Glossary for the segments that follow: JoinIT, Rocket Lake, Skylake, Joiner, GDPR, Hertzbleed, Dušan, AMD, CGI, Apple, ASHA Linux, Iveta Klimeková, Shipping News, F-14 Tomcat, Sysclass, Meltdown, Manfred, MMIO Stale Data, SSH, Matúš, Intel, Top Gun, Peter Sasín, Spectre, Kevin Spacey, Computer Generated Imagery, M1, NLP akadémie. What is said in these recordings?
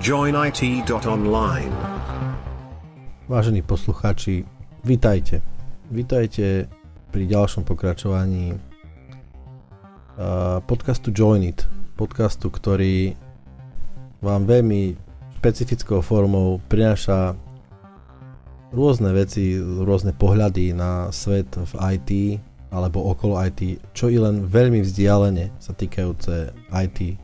joinit.online. Vážení poslucháči, vitajte. Vitajte pri ďalšom pokračovaní podcastu JoinIT. Podcastu, ktorý vám veľmi špecifickou formou prináša rôzne veci, rôzne pohľady na svet v IT alebo okolo IT, čo i len veľmi vzdialene sa týkajúce IT.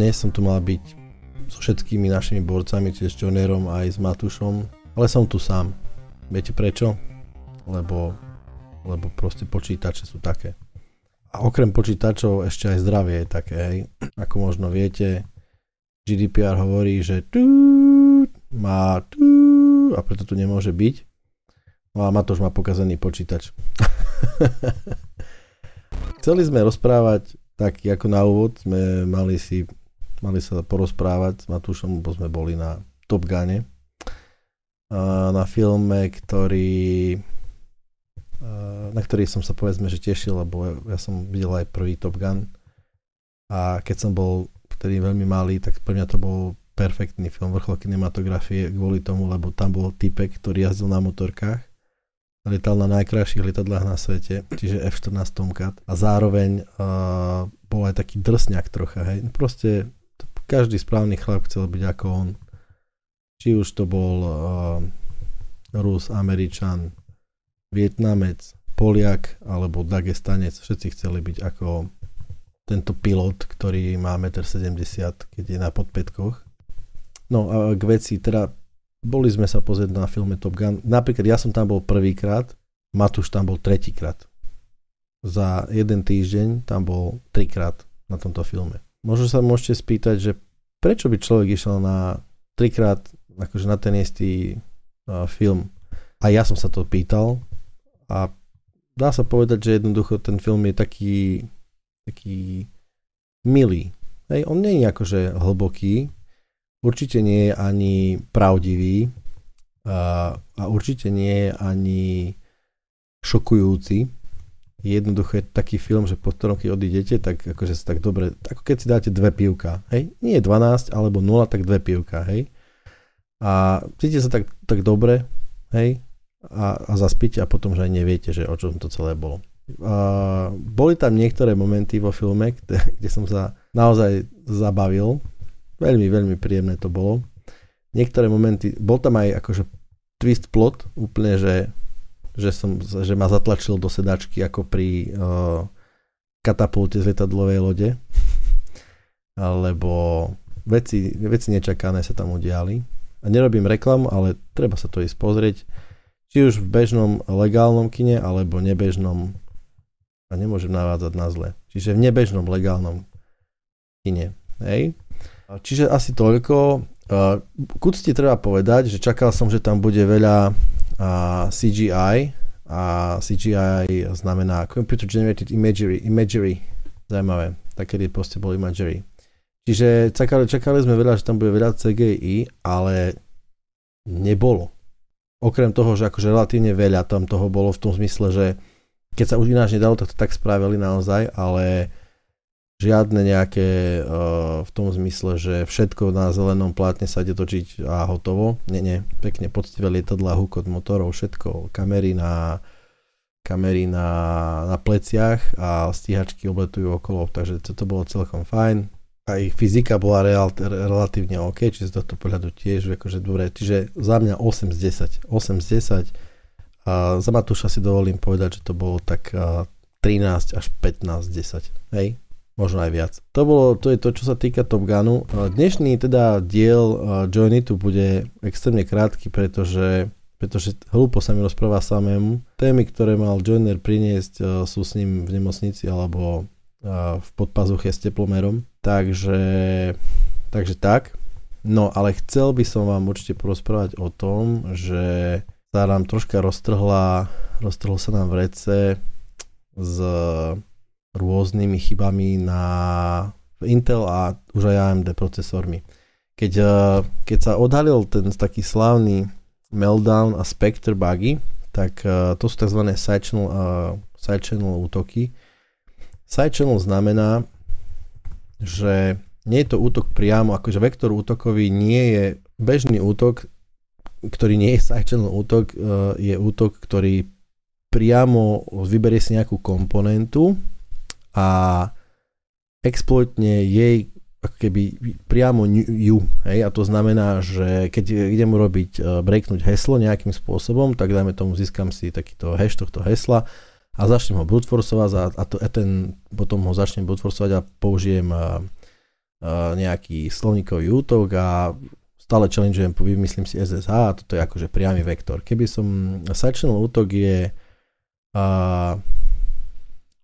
Dnes som tu mal byť so všetkými našimi borcami, čiže s Joinerom aj s Matúšom, ale som tu sám. Viete prečo? Lebo proste počítače sú také. A okrem počítačov ešte aj zdravie je také, hej. Ako možno viete, GDPR hovorí, že a preto tu nemôže byť. No a Matúš má pokazený počítač. Chceli sme rozprávať tak, ako na úvod sme mali sa porozprávať s Matúšom, bo sme boli na Top Gune, na filme, na ktorý som sa povedzme, že tešil, lebo ja som videl aj prvý Top Gun a keď som bol vtedy veľmi malý, tak pre mňa to bol perfektný film, vrchol kinematografie kvôli tomu, lebo tam bol typek, ktorý jazdil na motorkách, letal na najkrajších letadlách na svete, čiže F-14 Tomcat, a zároveň bol aj taký drsňak trocha, hej, proste každý správny chlap chcel byť ako on. Či už to bol Rus, Američan, Vietnamec, Poliak alebo Dagestanec, všetci chceli byť ako tento pilot, ktorý má 1,70 m, keď je na podpätkoch. No a k veci, teda boli sme sa pozrieť na filme Top Gun. Napríklad ja som tam bol prvýkrát, Matúš tam bol tretíkrát. Za jeden týždeň tam bol trikrát na tomto filme. Možno sa môžete spýtať, že prečo by človek išiel na trikrát akože na ten istý film. A ja som sa to pýtal a dá sa povedať, že jednoducho ten film je taký milý. Hej, on nie je akože hlboký, určite nie je ani pravdivý a určite nie je ani šokujúci. Jednoducho je taký film, že po ktorom keď odídete, tak akože sa tak dobre, ako keď si dáte 2 pivka, hej? Nie 12 alebo 0, tak 2 pivka, hej? A cítite sa tak dobre, hej? A zaspíte a potom, že aj neviete, že o čom to celé bolo. Boli tam niektoré momenty vo filme, kde som sa naozaj zabavil. Veľmi, veľmi príjemné to bolo. Niektoré momenty, bol tam aj akože twist plot, úplne, že ma zatlačil do sedačky ako pri katapulte z lietadlovej lode, lebo veci nečakané sa tam udiali. A nerobím reklamu, ale treba sa to ísť pozrieť, či už v bežnom legálnom kine, alebo nebežnom, a nemôžem navádzať na zle, čiže v nebežnom legálnom kine. Hej. Čiže asi toľko. K úcti treba povedať, že čakal som, že tam bude veľa CGI, a CGI znamená Computer Generated Imagery. Zajímavé, tak kedy proste bol Imagery. Čiže čakali sme veľa, že tam bude veľa CGI, ale nebolo. Okrem toho, že akože relatívne veľa tam toho bolo v tom zmysle, že keď sa už ináč nedalo, tak to tak spravili naozaj, ale žiadne nejaké v tom zmysle, že všetko na zelenom plátne sa ide točiť a hotovo. Nie, pekne poctivé lietadlá, hukot motorov, všetko, kamery na pleciach a stíhačky obletujú okolo, takže to bolo celkom fajn. A ich fyzika bola relatívne OK, čiže z tohto pohľadu tiež akože dobre, čiže za mňa 8 z 10. A za Matúša si dovolím povedať, že to bolo tak 13 až 15 z 10, hej? Možno aj viac. To je to, čo sa týka Top Gunu. Dnešný teda diel Joinitu bude extrémne krátky, pretože hlúpo sa mi rozpráva samému. Témy, ktoré mal Joiner priniesť, sú s ním v nemocnici alebo v podpazuche s teplomerom. Takže tak. No, ale chcel by som vám určite porozprávať o tom, že sa nám troška roztrhlo sa nám vrece z rôznymi chybami na Intel a už aj AMD procesormi. Keď sa odhalil ten taký slávny Meltdown a Spectre bugy, tak to sú tzv. Side channel útoky. Side channel znamená, že nie je to útok priamo, akože vektor útokový nie je bežný útok, ktorý nie je side-channel útok, je útok, ktorý priamo vyberie si nejakú komponentu a exploitne jej ako keby priamo ju, hej, a to znamená, že keď idem urobiť breaknúť heslo nejakým spôsobom, tak dajme tomu získam si takýto hash tohto hesla a začnem ho brutforsovať potom ho začnem brutforsovať a použijem nejaký slovníkový útok a stále challengeujem, vymyslím si SSH a toto je akože priamy vektor. Keby som side-channel útok je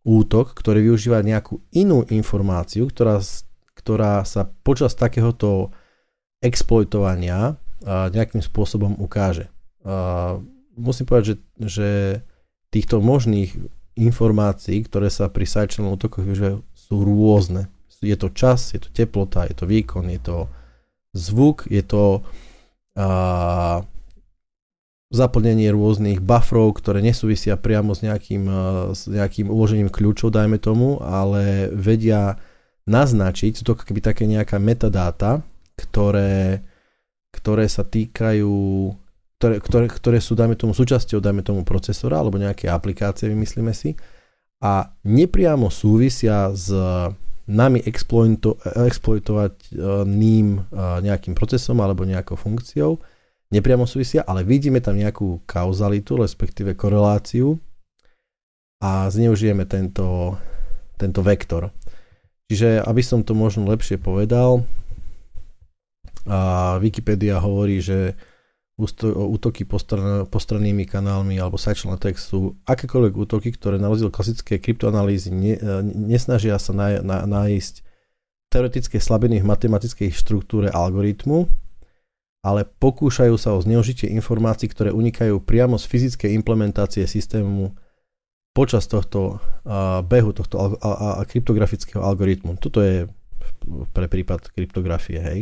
útok, ktorý využíva nejakú inú informáciu, ktorá sa počas takéhoto exploitovania nejakým spôsobom ukáže. Musím povedať, že týchto možných informácií, ktoré sa pri side-channel útokoch využívajú, sú rôzne. Je to čas, je to teplota, je to výkon, je to zvuk, je to zaplnenie rôznych bufferov, ktoré nesúvisia priamo s nejakým uložením kľúčov, dajme tomu, ale vedia naznačiť, sú to keby také nejaká metadáta, ktoré sa týkajú, ktoré sú, dajme tomu, súčasťou, dajme tomu, procesora alebo nejaké aplikácie, vymyslíme si, a nepriamo súvisia s nami exploitovaným nejakým procesom alebo nejakou funkciou, nepriamo súvisia, ale vidíme tam nejakú kauzalitu, respektíve koreláciu a zneužijeme tento vektor. Čiže, aby som to možno lepšie povedal, Wikipedia hovorí, že útoky postrannými kanálmi alebo side-channel attacks sú akékoľvek útoky, ktoré na rozdiel klasické kryptoanalýzy nesnažia sa nájsť teoretické slabiny v matematickej štruktúre algoritmu, ale pokúšajú sa o zneužitie informácií, ktoré unikajú priamo z fyzickej implementácie systému počas tohto behu, tohto kryptografického algoritmu. Toto je pre prípad kryptografie, hej.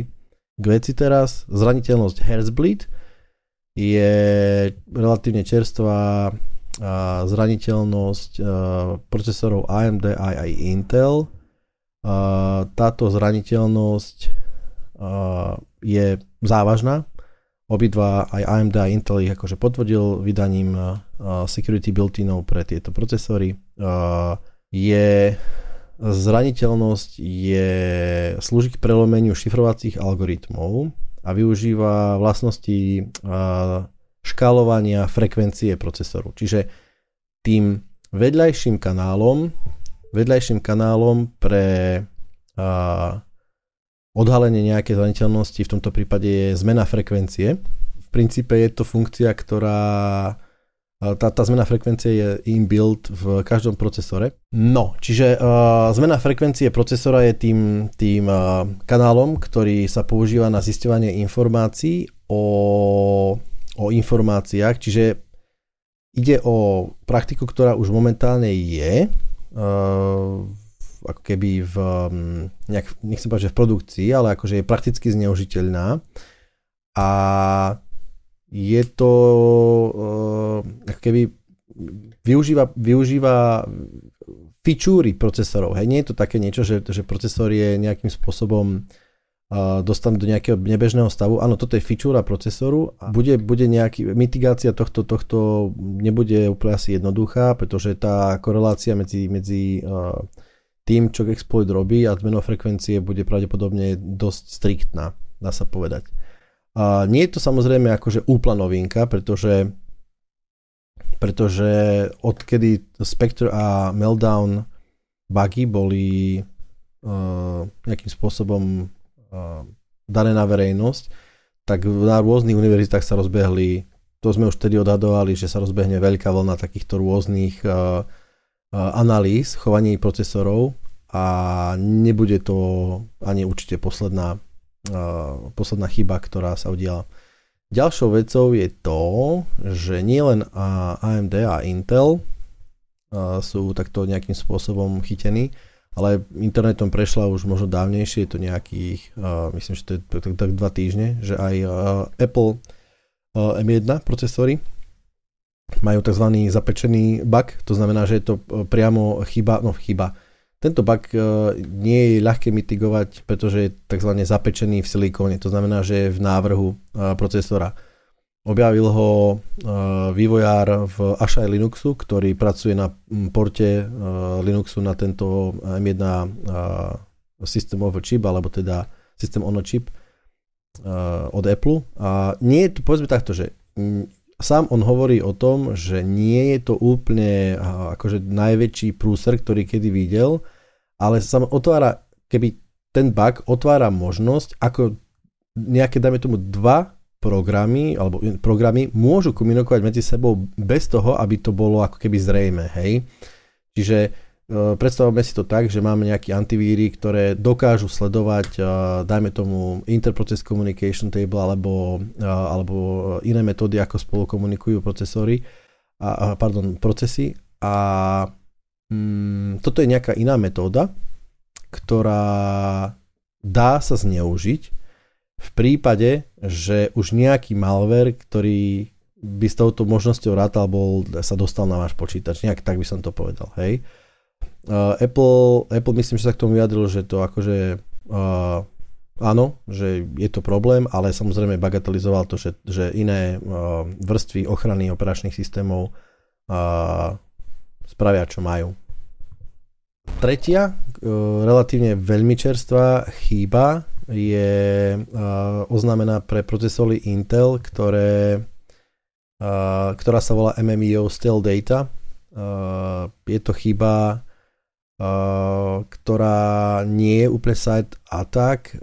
K veci teraz, zraniteľnosť Hertzbleed je relatívne čerstvá zraniteľnosť procesorov AMD a aj Intel. Táto zraniteľnosť je závažná. Obidva, aj AMD a Intel, ich akože potvrdil vydaním security built-inov pre tieto procesory. Zraniteľnosť slúži k prelomeniu šifrovacích algoritmov a využíva vlastnosti škálovania frekvencie procesoru. Čiže tým vedľajším kanálom pre odhalenie nejakej zraniteľnosti, v tomto prípade je zmena frekvencie. V princípe je to funkcia, ktorá... Tá zmena frekvencie je inbuilt v každom procesore. No, čiže zmena frekvencie procesora je tým kanálom, ktorý sa používa na zisťovanie informácií o informáciách. Čiže ide o praktiku, ktorá už momentálne je ako keby nechcem povedať, že v produkcii, ale akože je prakticky zneužiteľná a je to ako keby využíva fičúry procesorov. Hej, nie je to také niečo, že procesor je nejakým spôsobom dostanú do nejakého nebežného stavu. Áno, toto je fičúra procesoru a bude nejaký, mitigácia tohto nebude úplne asi jednoduchá, pretože tá korelácia medzi tým, čo exploit robí a zmenou frekvencie bude pravdepodobne dosť striktná, dá sa povedať. Nie je to samozrejme akože úplná novinka, pretože odkedy Spectre a Meltdown bugy boli nejakým spôsobom dané na verejnosť, tak na rôznych univerzitách sa rozbehli, to sme už vtedy odhadovali, že sa rozbehne veľká vlna takýchto rôznych analýz, chovaní procesorov a nebude to ani určite posledná chyba, ktorá sa udiala. Ďalšou vecou je to, že nielen AMD a Intel sú takto nejakým spôsobom chytení, ale internetom prešla už možno dávnejšie, je to nejakých, myslím, že to je tak 2 týždne, že aj Apple M1 procesory majú tzv. Zapečený bug, to znamená, že je to priamo chyba, Tento bug nie je ľahké mitigovať, pretože je tzv. Zapečený v silikóne, to znamená, že je v návrhu procesora. Objavil ho vývojár v ASHA Linuxu, ktorý pracuje na porte Linuxu na tento M1 System over Chip, alebo teda System on a Chip od Apple. A nie je to, povedzme takto, že sám on hovorí o tom, že nie je to úplne akože najväčší prúser, ktorý kedy videl, ale sám otvára, keby ten bug otvára možnosť, ako nejaké, dajme tomu, dva programy, alebo programy môžu komunikovať medzi sebou bez toho, aby to bolo ako keby zrejme, hej. Čiže predstavujeme si to tak, že máme nejaké antivíry, ktoré dokážu sledovať, dajme tomu interprocess communication table, alebo iné metódy, ako spolu komunikujú procesy. A toto je nejaká iná metóda, ktorá dá sa zneužiť v prípade, že už nejaký malware, ktorý by s touto možnosťou rátal, sa dostal na váš počítač. Nejak tak by som to povedal, hej. Apple myslím, že sa k tomu vyjadril, že to akože áno, že je to problém, ale samozrejme bagatelizoval to, že iné vrstvy ochrany operačných systémov spravia, čo majú. Tretia, relatívne veľmi čerstvá chyba je oznámená pre procesory Intel, ktorá sa volá MMIO Stale Data. Je to chyba, ktorá nie je úplne side attack,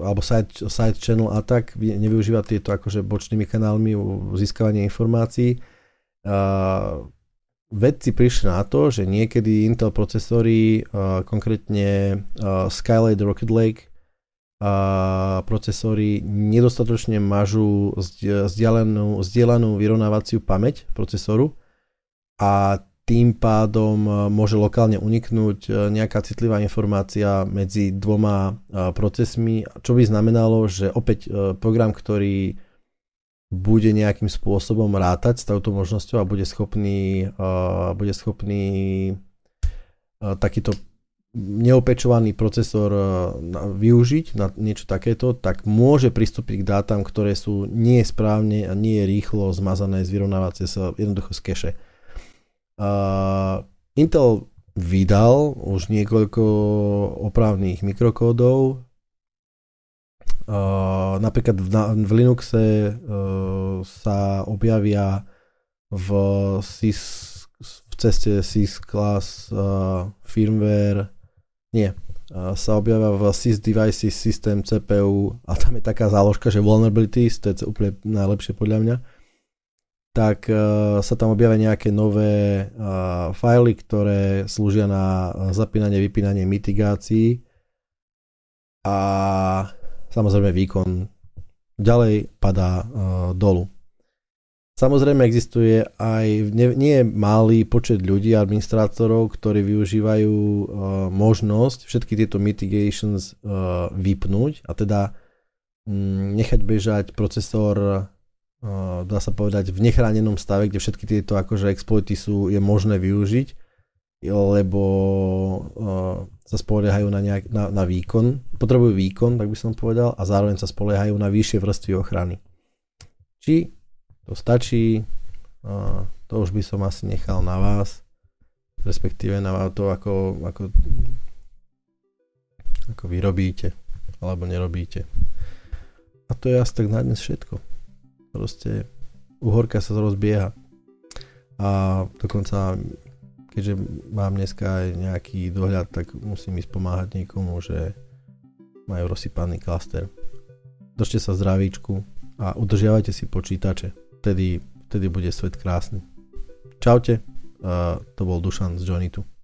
alebo side channel attack, nevyužíva tieto akože bočnými kanálmi získavanie informácií. Vedci prišli na to, že niekedy Intel procesory, konkrétne Skylake, Rocket Lake, procesory nedostatočne mažú zdieľanú vyrovnávaciu pamäť procesoru a tým pádom môže lokálne uniknúť nejaká citlivá informácia medzi dvoma procesmi, čo by znamenalo, že opäť program, ktorý bude nejakým spôsobom rátať s touto možnosťou a bude schopný takýto neopečovaný procesor využiť na niečo takéto, tak môže pristúpiť k dátam, ktoré sú nie správne a nie rýchlo zmazané z vyrovnávacie sa jednoducho z keše. Intel vydal už niekoľko opravných mikrokódov. Napríklad v Linuxe sa objavia v ceste Sysclass firmware sa objavia v sys devices system CPU a tam je taká záložka, že vulnerabilities, to je úplne najlepšie podľa mňa, tak sa tam objavia nejaké nové fajly, ktoré slúžia na zapínanie, vypínanie mitigácií a samozrejme výkon ďalej padá dolu. Samozrejme existuje aj nie malý počet ľudí, administrátorov, ktorí využívajú možnosť všetky tieto mitigations vypnúť a teda nechať bežať procesor, dá sa povedať, v nechránenom stave, kde všetky tieto akože exploity je možné využiť, lebo sa spoliehajú na výkon, potrebujú výkon, tak by som povedal, a zároveň sa spoliehajú na vyššie vrstvy ochrany. Či to stačí, to už by som asi nechal na vás, respektíve na to, ako vy robíte, alebo nerobíte. A to je asi tak na dnes všetko. Proste uhorka sa rozbieha. A dokonca, keďže mám dneska aj nejaký dohľad, tak musím ísť pomáhať niekomu, že majú rozsypaný klaster. Držte sa zdravíčku a udržiavajte si počítače. Vtedy bude svet krásny. Čaute, to bol Dušan z JoinITu.